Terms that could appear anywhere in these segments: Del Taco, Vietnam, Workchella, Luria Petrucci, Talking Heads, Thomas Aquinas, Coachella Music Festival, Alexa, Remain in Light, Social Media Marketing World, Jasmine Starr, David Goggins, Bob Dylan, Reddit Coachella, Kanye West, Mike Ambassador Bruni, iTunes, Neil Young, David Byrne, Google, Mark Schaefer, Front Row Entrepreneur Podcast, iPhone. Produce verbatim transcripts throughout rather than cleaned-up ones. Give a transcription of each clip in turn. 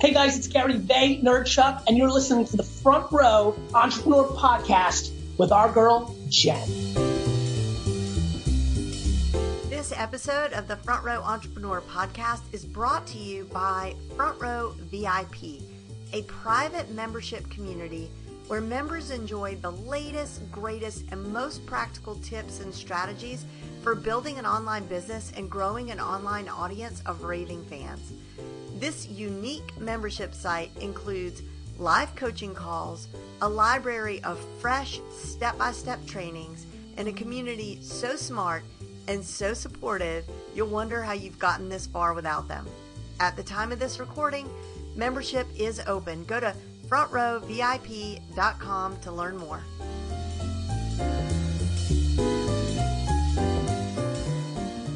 Hey guys, it's Gary Vaynerchuk, and you're listening to the Front Row Entrepreneur Podcast with our girl, Jen. This episode of the Front Row Entrepreneur Podcast is brought to you by Front Row V I P, a private membership community where members enjoy the latest, greatest, and most practical tips and strategies for building an online business and growing an online audience of raving fans. This unique membership site includes live coaching calls, a library of fresh step-by-step trainings, and a community so smart and so supportive, you'll wonder how you've gotten this far without them. At the time of this recording, membership is open. Go to front row v i p dot com to learn more.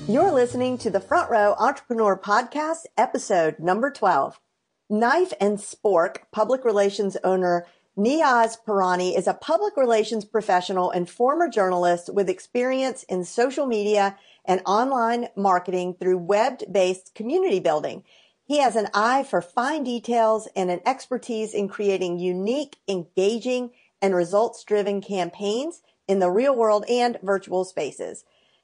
You're listening to the Front Row Entrepreneur Podcast, episode number twelve. Knife and Spork public relations owner Niaz Pirani is a public relations professional and former journalist with experience in social media and online marketing through web-based community building. He has an eye for fine details and an expertise in creating unique, engaging, and results-driven campaigns in the real world and virtual spaces.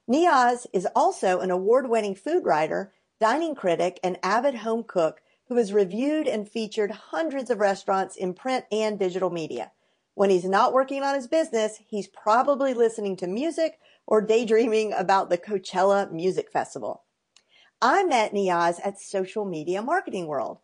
Niaz is also an award-winning food writer, dining critic, and avid home cook who has reviewed and featured hundreds of restaurants in print and digital media. When he's not working on his business, he's probably listening to music or daydreaming about the Coachella Music Festival. I met Niaz at Social Media Marketing World.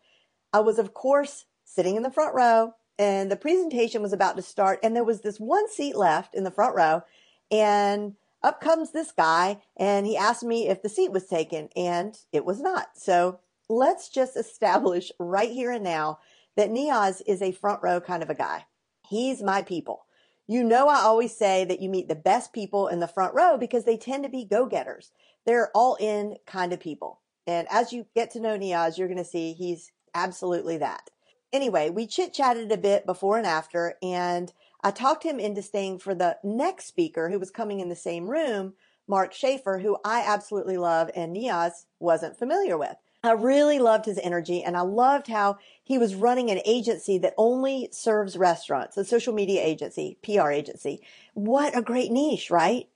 I was, of course, sitting in the front row, and the presentation was about to start, and there was this one seat left in the front row, and up comes this guy, and he asked me if the seat was taken, and it was not. So let's just establish right here and now that Niaz is a front row kind of a guy. He's my people. You know, I always say that you meet the best people in the front row because they tend to be go-getters. They're all in kind of people. And as you get to know Niaz, you're going to see he's absolutely that. Anyway, we chit-chatted a bit before and after, and I talked him into staying for the next speaker who was coming in the same room, Mark Schaefer, who I absolutely love and Niaz wasn't familiar with. I really loved his energy, and I loved how he was running an agency that only serves restaurants, a social media agency, P R agency. What a great niche, right?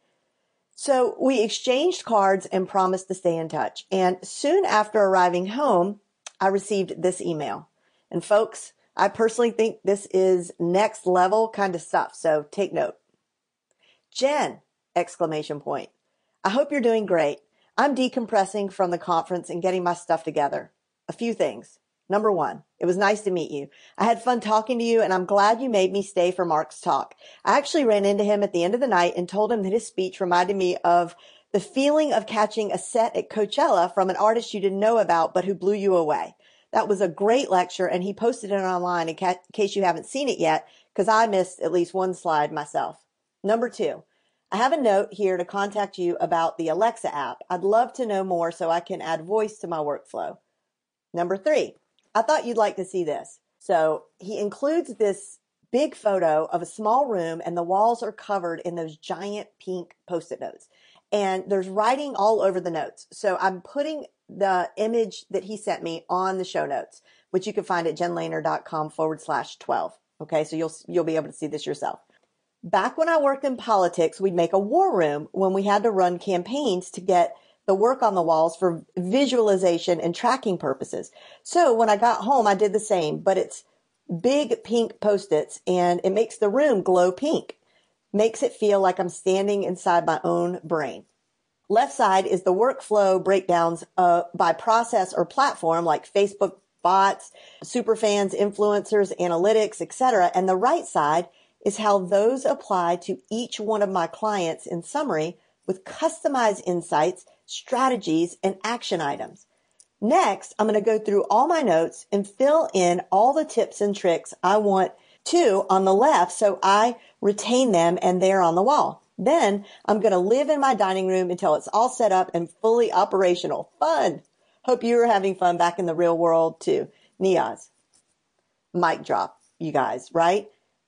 So we exchanged cards and promised to stay in touch. And soon after arriving home, I received this email. And folks, I personally think this is next level kind of stuff, so take note. Jen, exclamation point. I hope you're doing great. I'm decompressing from the conference and getting my stuff together. A few things. Number one, it was nice to meet you. I had fun talking to you, and I'm glad you made me stay for Mark's talk. I actually ran into him at the end of the night and told him that his speech reminded me of the feeling of catching a set at Coachella from an artist you didn't know about but who blew you away. That was a great lecture, and he posted it online in ca- case you haven't seen it yet, because I missed at least one slide myself. Number two, I have a note here to contact you about the Alexa app. I'd love to know more so I can add voice to my workflow. Number three, I thought you'd like to see this. So he includes this big photo of a small room, and the walls are covered in those giant pink Post-it notes. And there's writing all over the notes. So I'm putting the image that he sent me on the show notes, which you can find at jenlaner.com forward slash 12. Okay, so you'll you'll be able to see this yourself. Back when I worked in politics, we'd make a war room when we had to run campaigns to get the work on the walls for visualization and tracking purposes. So when I got home, I did the same, but it's big pink Post-its, and it makes the room glow pink. Makes it feel like I'm standing inside my own brain. Left side is the workflow breakdowns uh, by process or platform, like Facebook bots, superfans, influencers, analytics, et cetera. And the right side is how those apply to each one of my clients in summary with customized insights, strategies, and action items. Next, I'm going to go through all my notes and fill in all the tips and tricks I want to on the left so I retain them and they're on the wall. Then I'm going to live in my dining room until it's all set up and fully operational. Fun! Hope you are having fun back in the real world too. Niaz. Mic drop, you guys, right?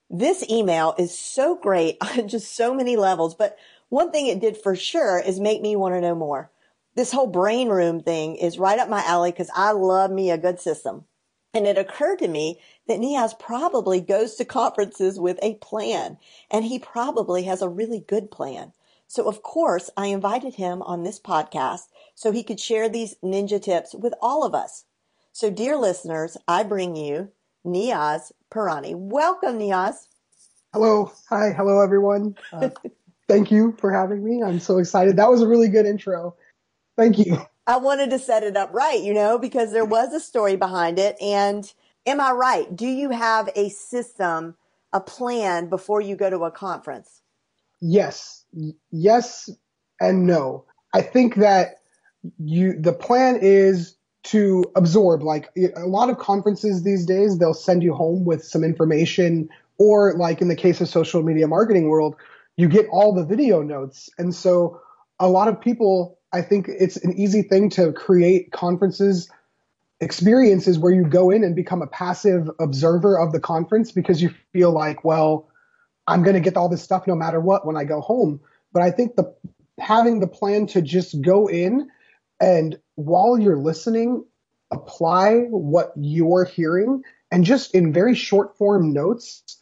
This email is so great on just so many levels, but one thing it did for sure is make me want to know more. This whole brain room thing is right up my alley because I love me a good system. And it occurred to me that Niaz probably goes to conferences with a plan, and he probably has a really good plan. So, of course, I invited him on this podcast so he could share these ninja tips with all of us. So, dear listeners, I bring you Niaz Pirani. Welcome, Niaz. Hello. Hi. Hello, everyone. Uh, thank you for having me. I'm so excited. That was a really good intro. Thank you. I wanted to set it up right, you know, because there was a story behind it. And am I right? Do you have a system, a plan before you go to a conference? Yes. Yes and no. I think that you, the plan is to absorb, like a lot of conferences these days, they'll send you home with some information, or like in the case of social media marketing world, you get all the video notes. And so a lot of people, I think it's an easy thing to create conferences, experiences where you go in and become a passive observer of the conference because you feel like, well, I'm going to get all this stuff no matter what when I go home. But I think the having the plan to just go in and while you're listening, apply what you're hearing and just in very short form notes,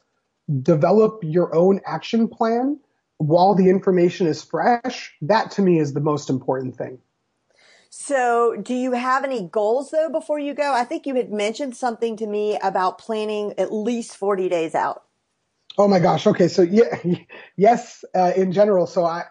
develop your own action plan while the information is fresh. That to me is the most important thing. So do you have any goals though before you go? I think you had mentioned something to me about planning at least forty days out. Oh my gosh. Okay. So yeah, yes, uh, in general. So I,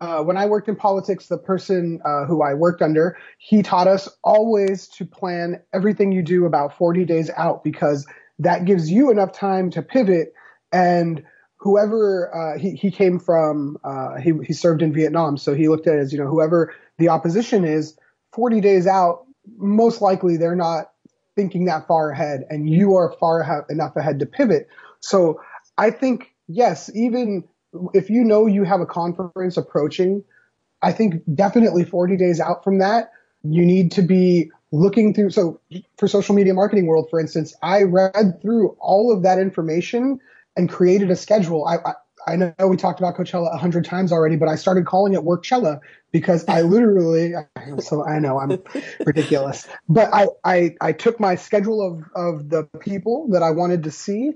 uh, when I worked in politics, the person uh, who I worked under, he taught us always to plan everything you do about forty days out, because that gives you enough time to pivot. And whoever, uh, he, he came from, uh, he, he served in Vietnam. So he looked at it as, you know, whoever the opposition is, forty days out, most likely they're not thinking that far ahead, and you are far ha- enough ahead to pivot. So I think, yes, even if you know you have a conference approaching, I think definitely forty days out from that, you need to be looking through. So for social media marketing world, for instance, I read through all of that information and created a schedule. I, I I know we talked about Coachella a hundred times already, but I started calling it Workchella because I literally, so I know I'm ridiculous, but I, I, I took my schedule of, of the people that I wanted to see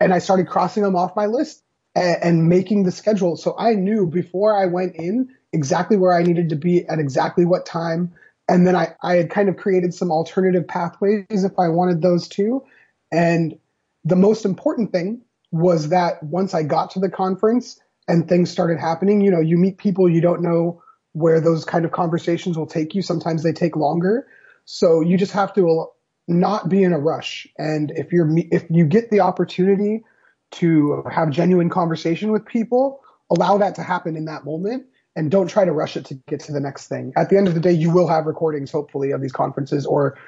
and I started crossing them off my list and, and making the schedule. So I knew before I went in exactly where I needed to be at exactly what time. And then I, I had kind of created some alternative pathways if I wanted those too. And the most important thing was that once I got to the conference and things started happening, you know, you meet people, you don't know where those kind of conversations will take you. Sometimes they take longer. So you just have to not be in a rush. And if you're, if you get the opportunity to have genuine conversation with people, allow that to happen in that moment and don't try to rush it to get to the next thing. At the end of the day, you will have recordings, hopefully, of these conferences or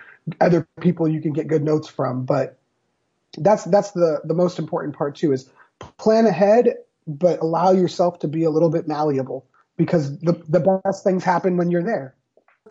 other people you can get good notes from, but That's that's the, the most important part, too, is plan ahead, but allow yourself to be a little bit malleable, because the, the best things happen when you're there.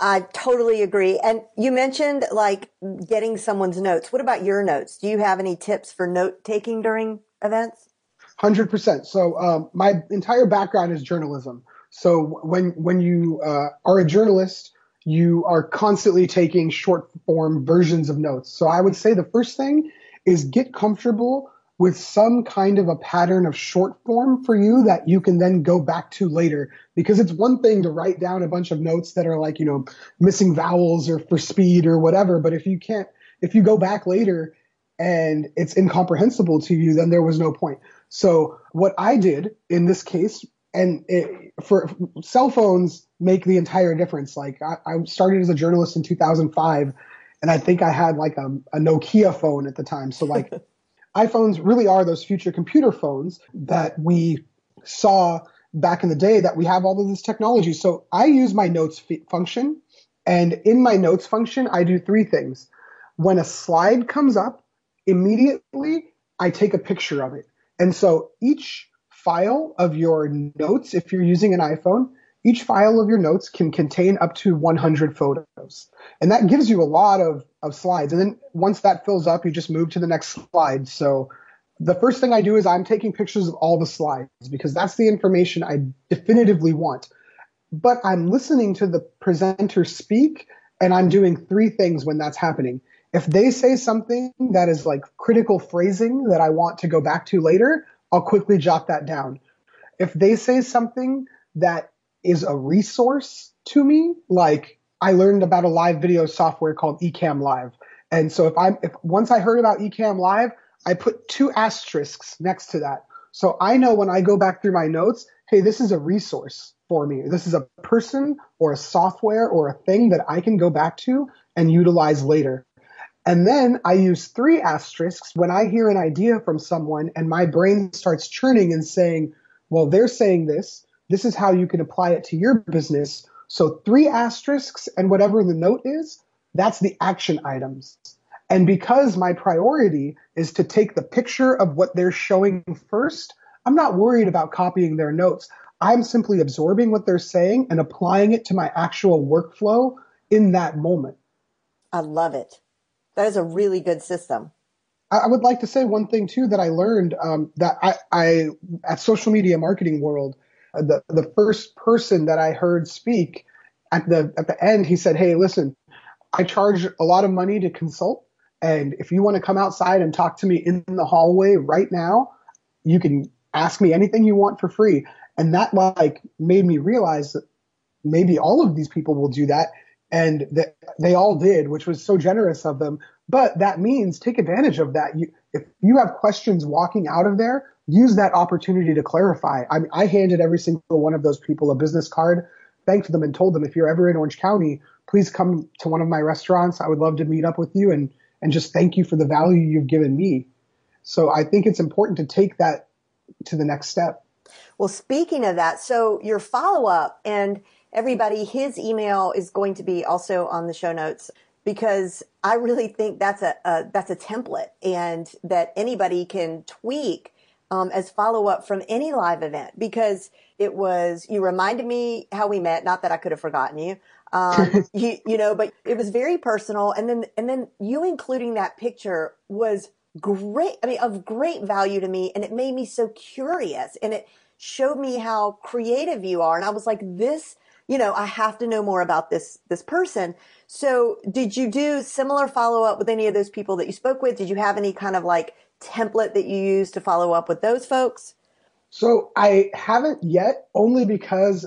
I totally agree. And you mentioned, like, getting someone's notes. What about your notes? Do you have any tips for note-taking during events? one hundred percent. So um, my entire background is journalism. So when, when you uh, are a journalist, you are constantly taking short-form versions of notes. So I would say the first thing is get comfortable with some kind of a pattern of short form for you that you can then go back to later. Because it's one thing to write down a bunch of notes that are like, you know, missing vowels or for speed or whatever. But if you can't, if you go back later and it's incomprehensible to you, then there was no point. So what I did in this case, and it, for cell phones make the entire difference. Like I, I started as a journalist in two thousand five, and I think I had like a, a Nokia phone at the time. So like iPhones really are those future computer phones that we saw back in the day, that we have all of this technology. So I use my notes f- function. And in my notes function, I do three things. When a slide comes up, immediately I take a picture of it. And so each file of your notes, if you're using an iPhone, each file of your notes can contain up to one hundred photos. And that gives you a lot of, of slides. And then once that fills up, you just move to the next slide. So the first thing I do is I'm taking pictures of all the slides because that's the information I definitively want. But I'm listening to the presenter speak, and I'm doing three things when that's happening. If they say something that is like critical phrasing that I want to go back to later, I'll quickly jot that down. If they say something that is a resource to me, like I learned about a live video software called Ecamm Live. And so if I'm, if once I heard about Ecamm Live, I put two asterisks next to that. So I know when I go back through my notes, hey, this is a resource for me. This is a person or a software or a thing that I can go back to and utilize later. And then I use three asterisks when I hear an idea from someone and my brain starts churning and saying, well, they're saying this. This is how you can apply it to your business. So three asterisks and whatever the note is, that's the action items. And because my priority is to take the picture of what they're showing first, I'm not worried about copying their notes. I'm simply absorbing what they're saying and applying it to my actual workflow in that moment. I love it. That is a really good system. I would like to say one thing too that I learned um, that I, I at Social Media Marketing World, The the first person that I heard speak at the at the end, he said, hey, listen, I charge a lot of money to consult. And if you want to come outside and talk to me in the hallway right now, you can ask me anything you want for free. And that like made me realize that maybe all of these people will do that. And that they all did, which was so generous of them. But that means take advantage of that. You, if you have questions walking out of there, use that opportunity to clarify. I mean, I handed every single one of those people a business card, thanked them, and told them, if you're ever in Orange County, please come to one of my restaurants. I would love to meet up with you and and just thank you for the value you've given me. So I think it's important to take that to the next step. Well, speaking of that, so your follow-up, and everybody, his email is going to be also on the show notes, because I really think that's a, a that's a template and that anybody can tweak Um, as follow-up from any live event, because it was, you reminded me how we met, not that I could have forgotten you, um, you, you know, but it was very personal. And then, and then you including that picture was great. I mean, of great value to me. And it made me so curious, and it showed me how creative you are. And I was like, this, you know, I have to know more about this, this person. So did you do similar follow-up with any of those people that you spoke with? Did you have any kind of like template that you use to follow up with those folks? So I haven't yet, only because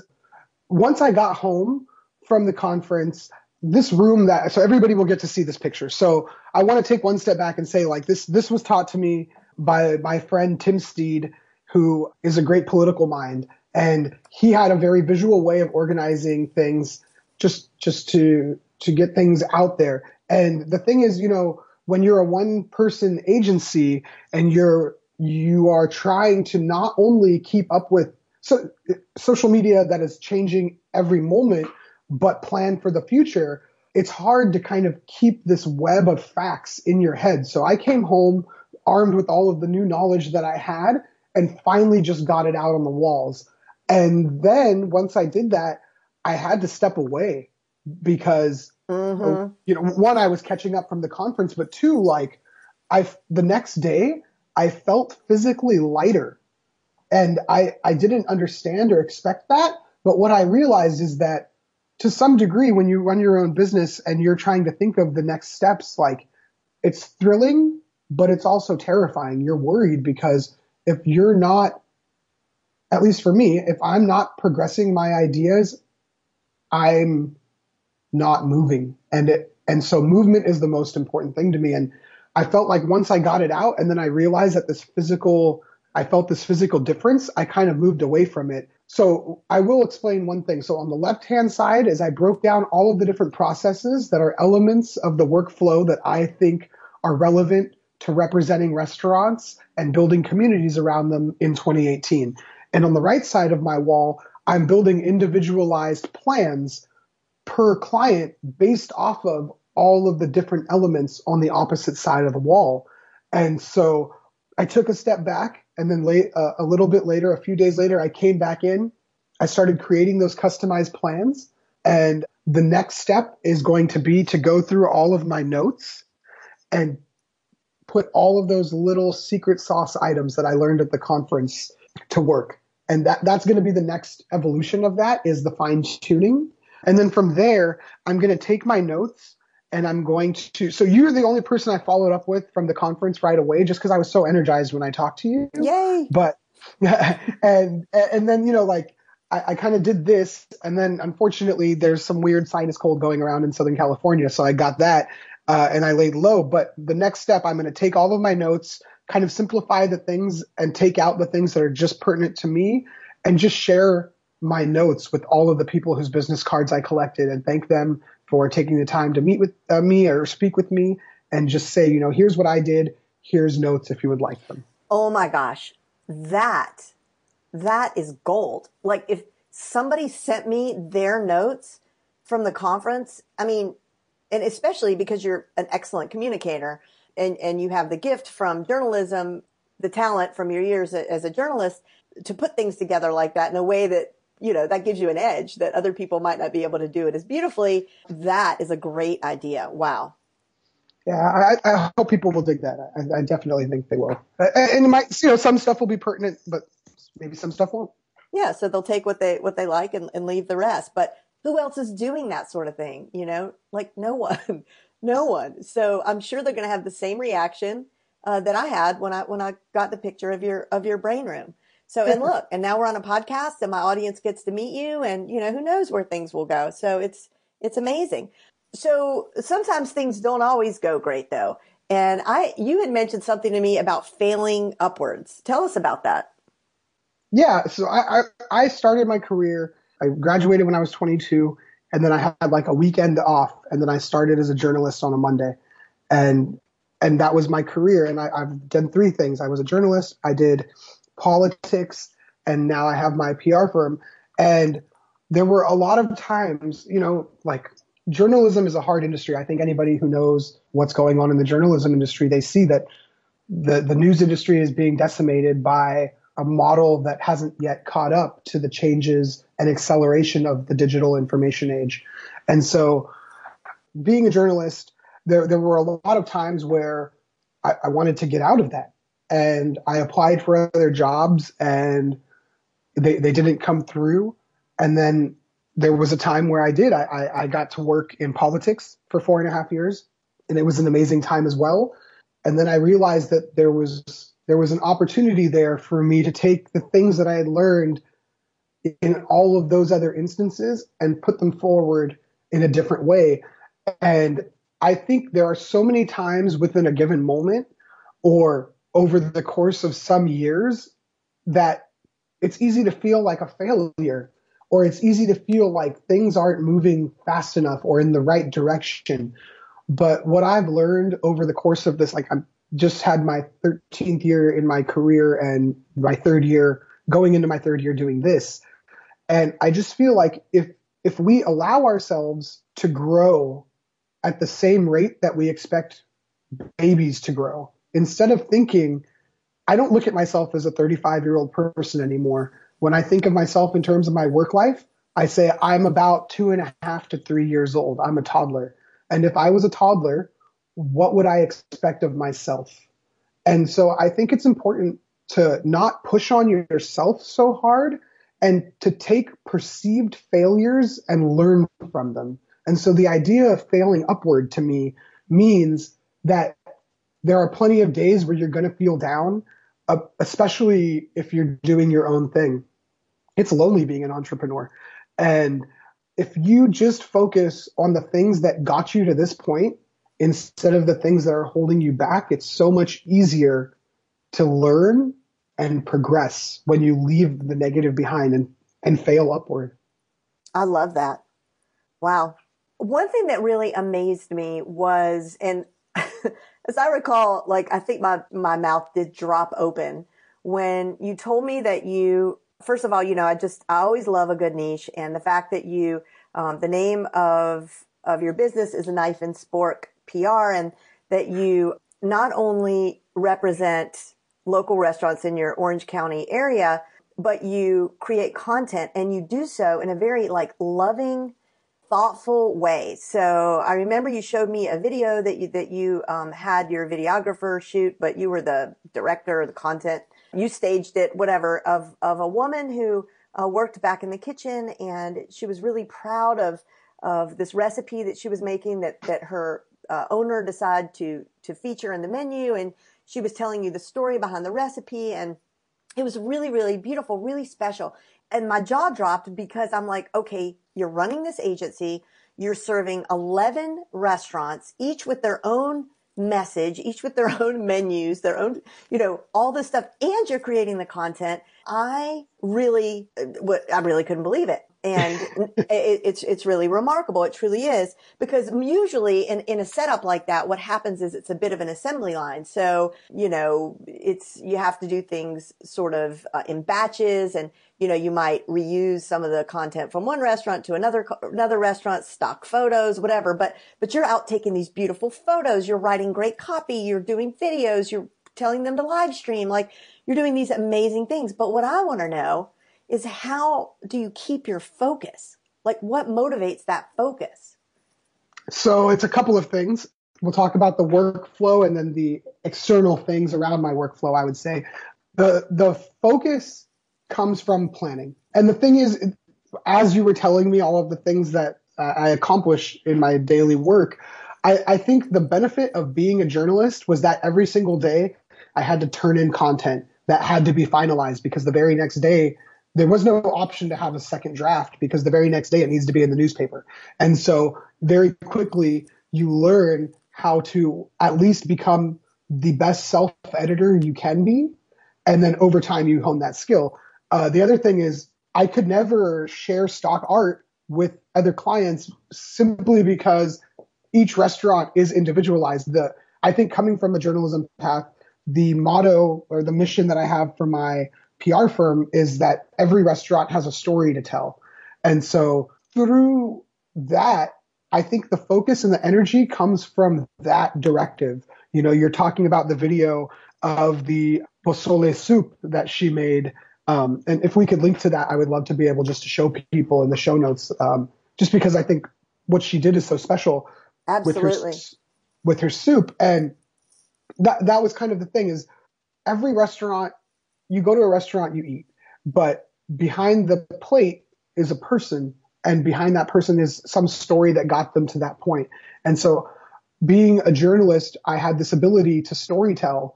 once I got home from the conference, this room that, so everybody will get to see this picture. So I want to take one step back and say, like, this, this was taught to me by my friend, Tim Steed, who is a great political mind. And he had a very visual way of organizing things just, just to, to get things out there. And the thing is, you know, when you're a one-person agency and you're you are trying to not only keep up with so, social media that is changing every moment, but plan for the future, it's hard to kind of keep this web of facts in your head. So I came home armed with all of the new knowledge that I had and finally just got it out on the walls. And then once I did that, I had to step away because mm-hmm. you know, one, I was catching up from the conference, but two, like I, the next day I felt physically lighter, and I, I didn't understand or expect that. But what I realized is that to some degree, when you run your own business and you're trying to think of the next steps, like it's thrilling, but it's also terrifying. You're worried because if you're not, at least for me, if I'm not progressing my ideas, I'm not moving. And it, and so movement is the most important thing to me. And I felt like once I got it out and then I realized that this physical, I felt this physical difference, I kind of moved away from it. So I will explain one thing. So on the left-hand side is I broke down all of the different processes that are elements of the workflow that I think are relevant to representing restaurants and building communities around them in twenty eighteen. And on the right side of my wall, I'm building individualized plans per client based off of all of the different elements on the opposite side of the wall. And so I took a step back, and then late, uh, a little bit later, a few days later, I came back in. I started creating those customized plans. And the next step is going to be to go through all of my notes and put all of those little secret sauce items that I learned at the conference to work. And that, that's going to be the next evolution of that, is the fine tuning. And then from there, I'm going to take my notes and I'm going to, so you're the only person I followed up with from the conference right away, just because I was so energized when I talked to you. Yay! But, and, and then, you know, like I, I kind of did this, and then unfortunately there's some weird sinus cold going around in Southern California. So I got that uh, and I laid low, but the next step, I'm going to take all of my notes, kind of simplify the things and take out the things that are just pertinent to me, and just share my notes with all of the people whose business cards I collected and thank them for taking the time to meet with uh, me or speak with me, and just say, you know, here's what I did. Here's notes if you would like them. Oh my gosh. That, that is gold. Like if somebody sent me their notes from the conference, I mean, and especially because you're an excellent communicator and, and you have the gift from journalism, the talent from your years as a journalist to put things together like that in a way that, you know, that gives you an edge that other people might not be able to do it as beautifully. That is a great idea. Wow. Yeah, I, I hope people will dig that. I, I definitely think they will. And it might, you know, some stuff will be pertinent, but maybe some stuff won't. Yeah, so they'll take what they what they like and, and leave the rest. But who else is doing that sort of thing? You know, like no one, no one. So I'm sure they're going to have the same reaction uh, that I had when I when I got the picture of your of your brain room. So, and look, and now we're on a podcast and my audience gets to meet you, and, you know, who knows where things will go. So it's, it's amazing. So sometimes things don't always go great though. And I, you had mentioned something to me about failing upwards. Tell us about that. Yeah. So I, I, I started my career. I graduated when I was twenty-two, and then I had like a weekend off, and then I started as a journalist on a Monday, and, and that was my career. And I, I've done three things. I was a journalist. I did politics, and now I have my P R firm. And there were a lot of times, you know, like journalism is a hard industry. I think anybody who knows what's going on in the journalism industry, they see that the, the news industry is being decimated by a model that hasn't yet caught up to the changes and acceleration of the digital information age. And so being a journalist, there, there were a lot of times where I, I wanted to get out of that. And I applied for other jobs, and they they didn't come through. And then there was a time where I did. I, I, I got to work in politics for four and a half years, and it was an amazing time as well. And then I realized that there was there was an opportunity there for me to take the things that I had learned in all of those other instances and put them forward in a different way. And I think there are so many times within a given moment or over the course of some years that it's easy to feel like a failure, or it's easy to feel like things aren't moving fast enough or in the right direction. But what I've learned over the course of this, like I just had my thirteenth year in my career and my third year going into my third year doing this. And I just feel like if, if we allow ourselves to grow at the same rate that we expect babies to grow, instead of thinking, I don't look at myself as a thirty-five-year-old person anymore. When I think of myself in terms of my work life, I say I'm about two and a half to three years old. I'm a toddler. And if I was a toddler, what would I expect of myself? And so I think it's important to not push on yourself so hard and to take perceived failures and learn from them. And so the idea of failing upward to me means that there are plenty of days where you're going to feel down, uh, especially if you're doing your own thing. It's lonely being an entrepreneur. And if you just focus on the things that got you to this point instead of the things that are holding you back, it's so much easier to learn and progress when you leave the negative behind and, and fail upward. I love that. Wow. One thing that really amazed me was, and as I recall, like, I think my, my mouth did drop open when you told me that you, first of all, you know, I just, I always love a good niche, and the fact that you, um, the name of, of your business is Knife and Spork P R, and that you not only represent local restaurants in your Orange County area, but you create content, and you do so in a very like loving, thoughtful way. So I remember you showed me a video that you, that you um, had your videographer shoot, but you were the director of the content. You staged it, whatever, of, of a woman who uh, worked back in the kitchen, and she was really proud of, of this recipe that she was making that, that her uh, owner decided to, to feature in the menu. And she was telling you the story behind the recipe, and it was really, really beautiful, really special. And my jaw dropped, because I'm like, okay, you're running this agency. You're serving eleven restaurants, each with their own message, each with their own menus, their own, you know, all this stuff. And you're creating the content. I really, I really couldn't believe it. And it, it's, it's really remarkable. It truly is, because usually in, in a setup like that, what happens is it's a bit of an assembly line. So, you know, it's, you have to do things sort of uh, in batches, and, you know, you might reuse some of the content from one restaurant to another, another restaurant, stock photos, whatever, but, but you're out taking these beautiful photos. You're writing great copy. You're doing videos. You're telling them to live stream. Like, you're doing these amazing things. But what I want to know is, how do you keep your focus? Like, what motivates that focus? So it's a couple of things. We'll talk about the workflow and then the external things around my workflow, I would say. The, the focus comes from planning. And the thing is, as you were telling me all of the things that uh, I accomplish in my daily work, I, I think the benefit of being a journalist was that every single day I had to turn in content that had to be finalized, because the very next day, there was no option to have a second draft, because the very next day it needs to be in the newspaper. And so very quickly you learn how to at least become the best self-editor you can be. And then over time you hone that skill. Uh, the other thing is, I could never share stock art with other clients, simply because each restaurant is individualized. The, I think coming from the journalism path, the motto or the mission that I have for my P R firm is that every restaurant has a story to tell. And so through that, I think the focus and the energy comes from that directive. You know, you're talking about the video of the pozole soup that she made. Um, and if we could link to that, I would love to be able just to show people in the show notes, um, just because I think what she did is so special. Absolutely. With her, with her soup. And that, that was kind of the thing, is every restaurant, you go to a restaurant, you eat, but behind the plate is a person, and behind that person is some story that got them to that point. And so being a journalist, I had this ability to storytell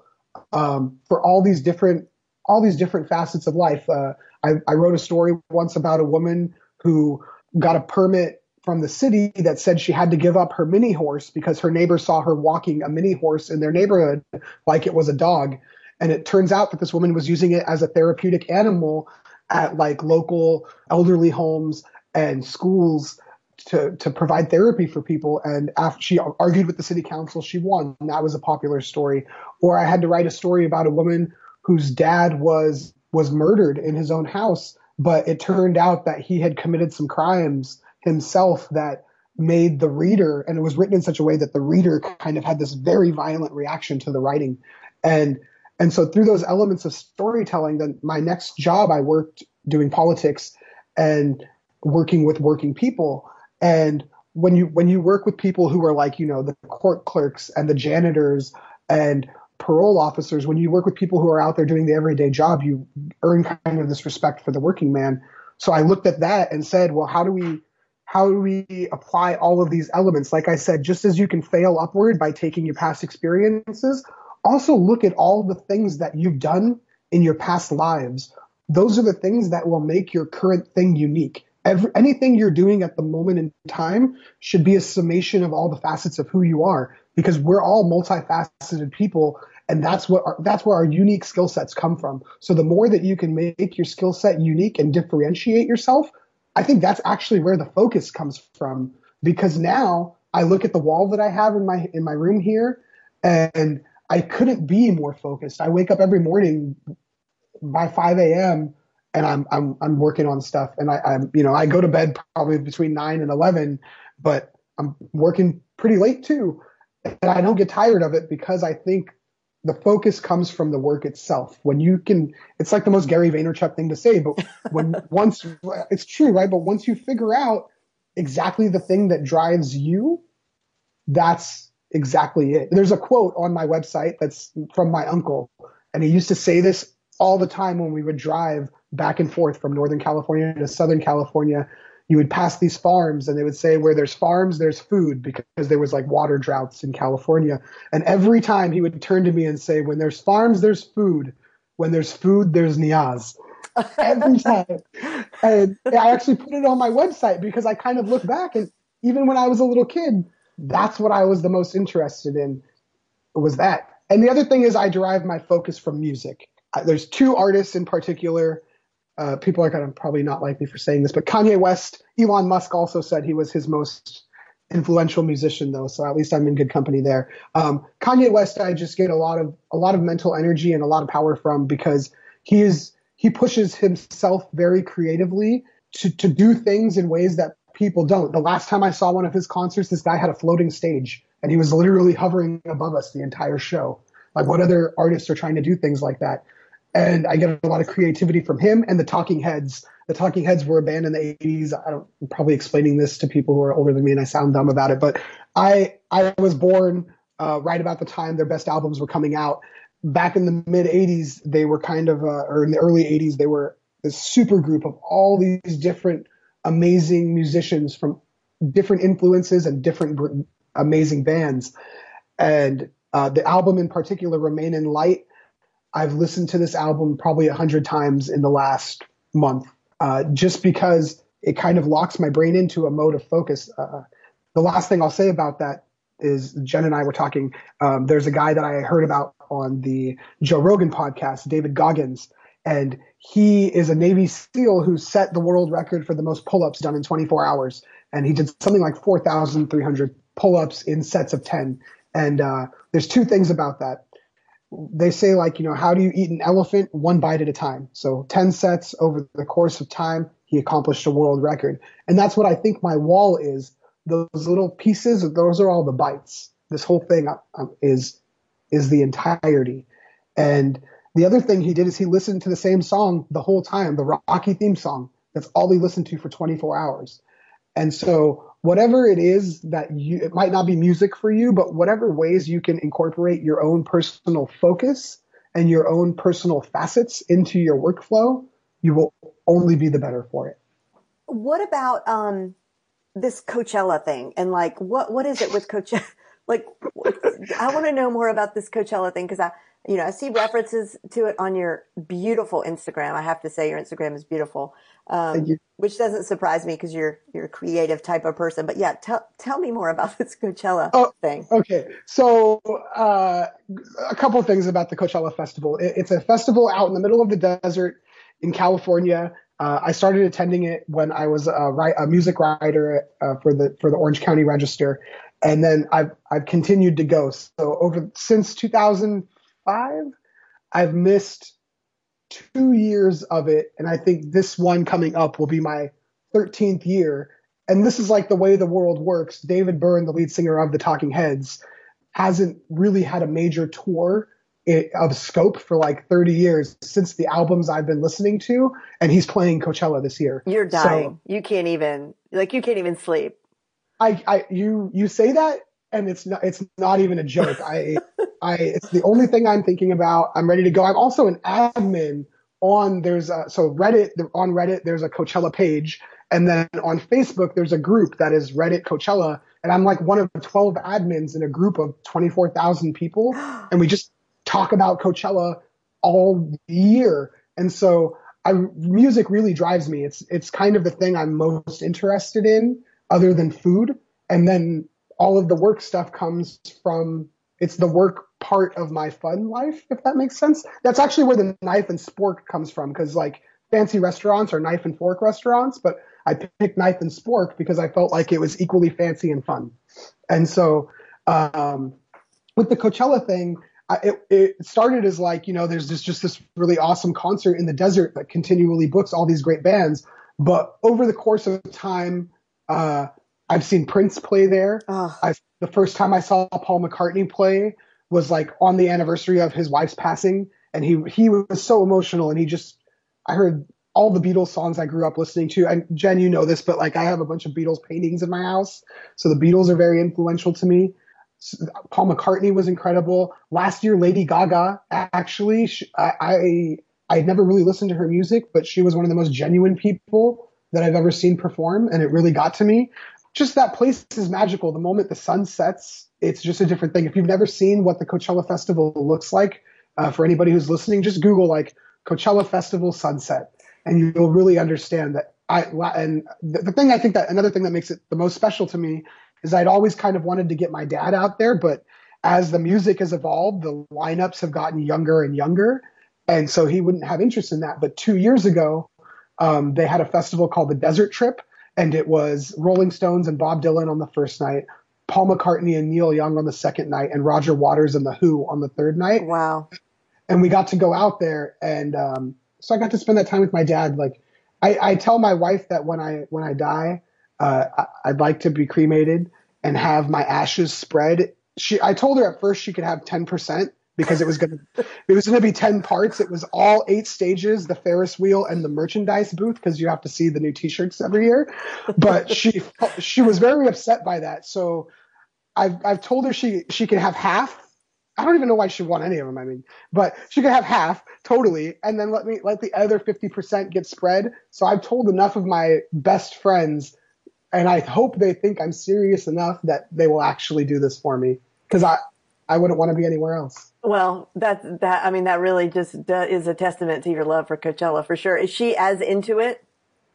um, for all these different, all these different facets of life. Uh, I, I wrote a story once about a woman who got a permit from the city that said she had to give up her mini horse because her neighbor saw her walking a mini horse in their neighborhood like it was a dog. And it turns out that this woman was using it as a therapeutic animal at like local elderly homes and schools to, to provide therapy for people. And after she argued with the city council, she won. And that was a popular story. Or I had to write a story about a woman whose dad was, was murdered in his own house, but it turned out that he had committed some crimes himself that made the reader, and it was written in such a way that the reader kind of had this very violent reaction to the writing. And And so through those elements of storytelling, then my next job, I worked doing politics and working with working people. And when you when you work with people who are like, you know, the court clerks and the janitors and parole officers, when you work with people who are out there doing the everyday job, you earn kind of this respect for the working man. So I looked at that and said, well, how do we how do we apply all of these elements? Like I said, just as you can fail upward by taking your past experiences, also look at all the things that you've done in your past lives. Those are the things that will make your current thing unique. Every, anything you're doing at the moment in time should be a summation of all the facets of who you are, because we're all multifaceted people, and that's what our, that's where our unique skill sets come from. So the more that you can make your skill set unique and differentiate yourself, I think that's actually where the focus comes from, because now I look at the wall that I have in my in my room here, and I couldn't be more focused. I wake up every morning by five a.m. and I'm I'm I'm working on stuff, and I I'm you know I go to bed probably between nine and eleven, but I'm working pretty late too, and I don't get tired of it because I think the focus comes from the work itself. When you can, it's like the most Gary Vaynerchuk thing to say, but when once it's true, right? But once you figure out exactly the thing that drives you, that's exactly it. There's a quote on my website that's from my uncle, and he used to say this all the time when we would drive back and forth from Northern California to Southern California. You would pass these farms, and they would say, where there's farms, there's food, because there was like water droughts in California. And every time he would turn to me and say, when there's farms, there's food. When there's food, there's Niaz. Every time. And I actually put it on my website because I kind of look back, and even when I was a little kid, that's what I was the most interested in, was that. And the other thing is I derive my focus from music. There's two artists in particular. Uh, people are going to probably not like me for saying this, but Kanye West, Elon Musk also said he was his most influential musician, though. So at least I'm in good company there. Um, Kanye West, I just get a lot of a lot of mental energy and a lot of power from, because he is he pushes himself very creatively to to do things in ways that people don't. The last time I saw one of his concerts, this guy had a floating stage, and he was literally hovering above us the entire show. Like, what other artists are trying to do things like that? And I get a lot of creativity from him and the Talking Heads. The Talking Heads were a band in the eighties. I don't, I'm probably explaining this to people who are older than me, and I sound dumb about it. But I I was born uh, right about the time their best albums were coming out. Back in the mid-eighties, they were kind of, uh, or in the early eighties, they were this super group of all these different amazing musicians from different influences and different gr- amazing bands. And uh, the album in particular, Remain in Light, I've listened to this album probably a hundred times in the last month, uh, just because it kind of locks my brain into a mode of focus. Uh, the last thing I'll say about that is Jen and I were talking. Um, there's a guy that I heard about on the Joe Rogan podcast, David Goggins, and he is a Navy SEAL who set the world record for the most pull-ups done in twenty-four hours. And he did something like four thousand three hundred pull-ups in sets of ten. And uh, there's two things about that. They say, like, you know, how do you eat an elephant? One bite at a time. So ten sets over the course of time, he accomplished a world record. And that's what I think my wall is. Those little pieces, those are all the bites. This whole thing is is the entirety. And the other thing he did is he listened to the same song the whole time, the Rocky theme song. That's all he listened to for twenty-four hours. And so whatever it is that you, it might not be music for you, but whatever ways you can incorporate your own personal focus and your own personal facets into your workflow, you will only be the better for it. What about um, this Coachella thing? And like, what, what is it with Coachella? Like, I want to know more about this Coachella thing, because I, you know, I see references to it on your beautiful Instagram. I have to say your Instagram is beautiful. Um, which doesn't surprise me, because you're you're a creative type of person. But yeah, tell tell me more about this Coachella oh, thing. Okay, so uh, a couple of things about the Coachella Festival. It, it's a festival out in the middle of the desert in California. Uh, I started attending it when I was a, ri- a music writer uh, for the for the Orange County Register, and then I've I've continued to go. So over since two thousand five, I've missed two years of it, and I think this one coming up will be my thirteenth year. And this is like the way the world works. David Byrne, the lead singer of the Talking Heads, hasn't really had a major tour of scope for like thirty years since the albums I've been listening to, and he's playing Coachella this year. You're dying. So, you can't even like you can't even sleep. I, I you you say that, and it's not it's not even a joke. I. I, it's the only thing I'm thinking about. I'm ready to go. I'm also an admin on there's a, so Reddit on Reddit, there's a Coachella page, And then on Facebook, there's a group that is Reddit Coachella. And I'm like one of twelve admins in a group of twenty-four thousand people. And we just talk about Coachella all year. And so I, music really drives me. It's, it's kind of the thing I'm most interested in other than food. And then all of the work stuff comes from, it's the work part of my fun life, if that makes sense. That's actually where the Knife and Spork comes from, because like fancy restaurants are knife and fork restaurants, but I picked Knife and Spork because I felt like it was equally fancy and fun. And so um, with the Coachella thing, I, it, it started as like, you know, there's this, just this really awesome concert in the desert that continually books all these great bands. But over the course of time, uh, I've seen Prince play there. Oh. I, the first time I saw Paul McCartney play was like on the anniversary of his wife's passing. And he, he was so emotional. And he just, I heard all the Beatles songs I grew up listening to. And Jen, you know this, but like I have a bunch of Beatles paintings in my house. So the Beatles are very influential to me. So Paul McCartney was incredible. Last year, Lady Gaga, actually, she, I, I, I had never really listened to her music, but she was one of the most genuine people that I've ever seen perform. And it really got to me. Just that place is magical. The moment the sun sets, it's just a different thing. If you've never seen what the Coachella Festival looks like, uh, for anybody who's listening, just Google like Coachella Festival sunset, and you'll really understand that. I and the, the thing I think that another thing that makes it the most special to me is I'd always kind of wanted to get my dad out there, but as the music has evolved, the lineups have gotten younger and younger, and so he wouldn't have interest in that. But two years ago, um, they had a festival called the Desert Trip. And it was Rolling Stones and Bob Dylan on the first night, Paul McCartney and Neil Young on the second night, and Roger Waters and The Who on the third night. Wow. And we got to go out there. And um, so I got to spend that time with my dad. Like I, I tell my wife that when I when I die, uh, I, I'd like to be cremated and have my ashes spread. She, I told her at first she could have ten percent because it was going to it was going to be ten parts. It was all eight stages, the Ferris wheel and the merchandise booth, because you have to see the new t-shirts every year. But she she was very upset by that. So I've I've told her she she could have half. I don't even know why she won any of them, I mean, but she could have half totally and then let me let the other fifty percent get spread. So I've told enough of my best friends, and I hope they think I'm serious enough that they will actually do this for me, because I I wouldn't want to be anywhere else. Well, that, that, I mean, that really just is a testament to your love for Coachella, for sure. Is she as into it?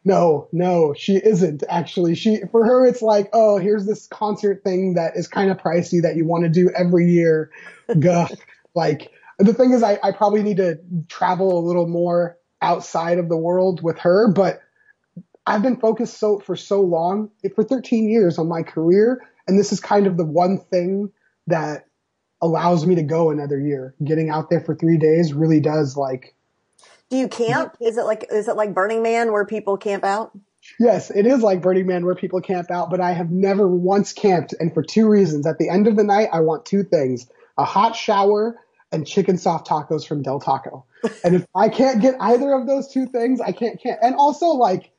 No, no, she isn't actually. She, for her, it's like, oh, here's this concert thing that is kind of pricey that you want to do every year. Like the thing is, I, I probably need to travel a little more outside of the world with her, but I've been focused so for so long, for thirteen years on my career. And this is kind of the one thing that allows me to go another year. Getting out there for three days really does. Like, do you camp? Is it like, is it like Burning Man where people camp out? Yes, it is like Burning Man where people camp out, but I have never once camped. And for two reasons, at the end of the night, I want two things, a hot shower and chicken soft tacos from Del Taco. And if I can't get either of those two things, I can't camp. And also like,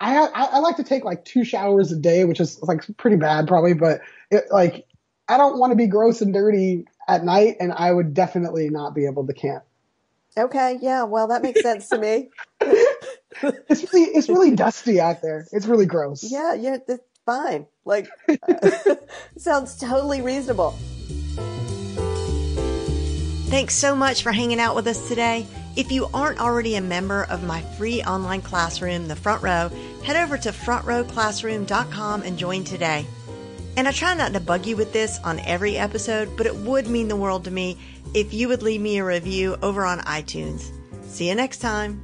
I, I, I like to take like two showers a day, which is like pretty bad probably, but it like, I don't want to be gross and dirty at night, and I would definitely not be able to camp. Okay. Yeah. Well, that makes sense to me. It's really, it's really dusty out there. It's really gross. Yeah. Yeah. It's fine. Like, uh, sounds totally reasonable. Thanks so much for hanging out with us today. If you aren't already a member of my free online classroom, The Front Row, head over to front row classroom dot com and join today. And I try not to bug you with this on every episode, but it would mean the world to me if you would leave me a review over on iTunes. See you next time.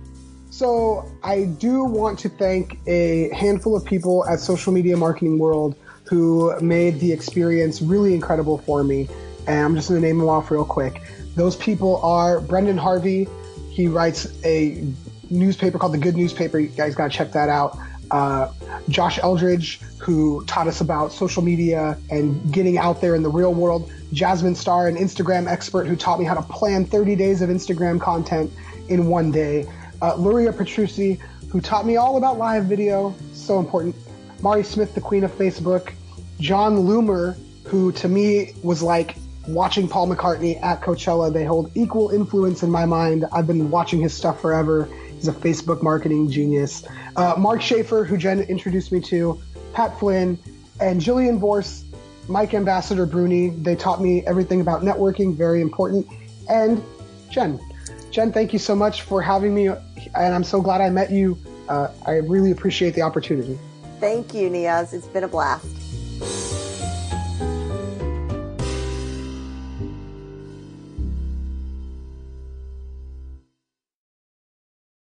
So I do want to thank a handful of people at Social Media Marketing World who made the experience really incredible for me. And I'm just going to name them off real quick. Those people are Brendan Harvey. He writes a newspaper called The Good Newspaper. You guys got to check that out. Uh, Josh Eldridge, who taught us about social media and getting out there in the real world. Jasmine Starr, an Instagram expert who taught me how to plan thirty days of Instagram content in one day. Uh, Luria Petrucci, who taught me all about live video, so important. Mari Smith, the queen of Facebook. John Loomer, who to me was like watching Paul McCartney at Coachella. They hold equal influence in my mind. I've been watching his stuff forever. He's a Facebook marketing genius. Uh, Mark Schaefer, who Jen introduced me to, Pat Flynn, and Jillian Borse, Mike Ambassador Bruni. They taught me everything about networking, very important. And Jen. Jen, thank you so much for having me, and I'm so glad I met you. Uh, I really appreciate the opportunity. Thank you, Niaz. It's been a blast.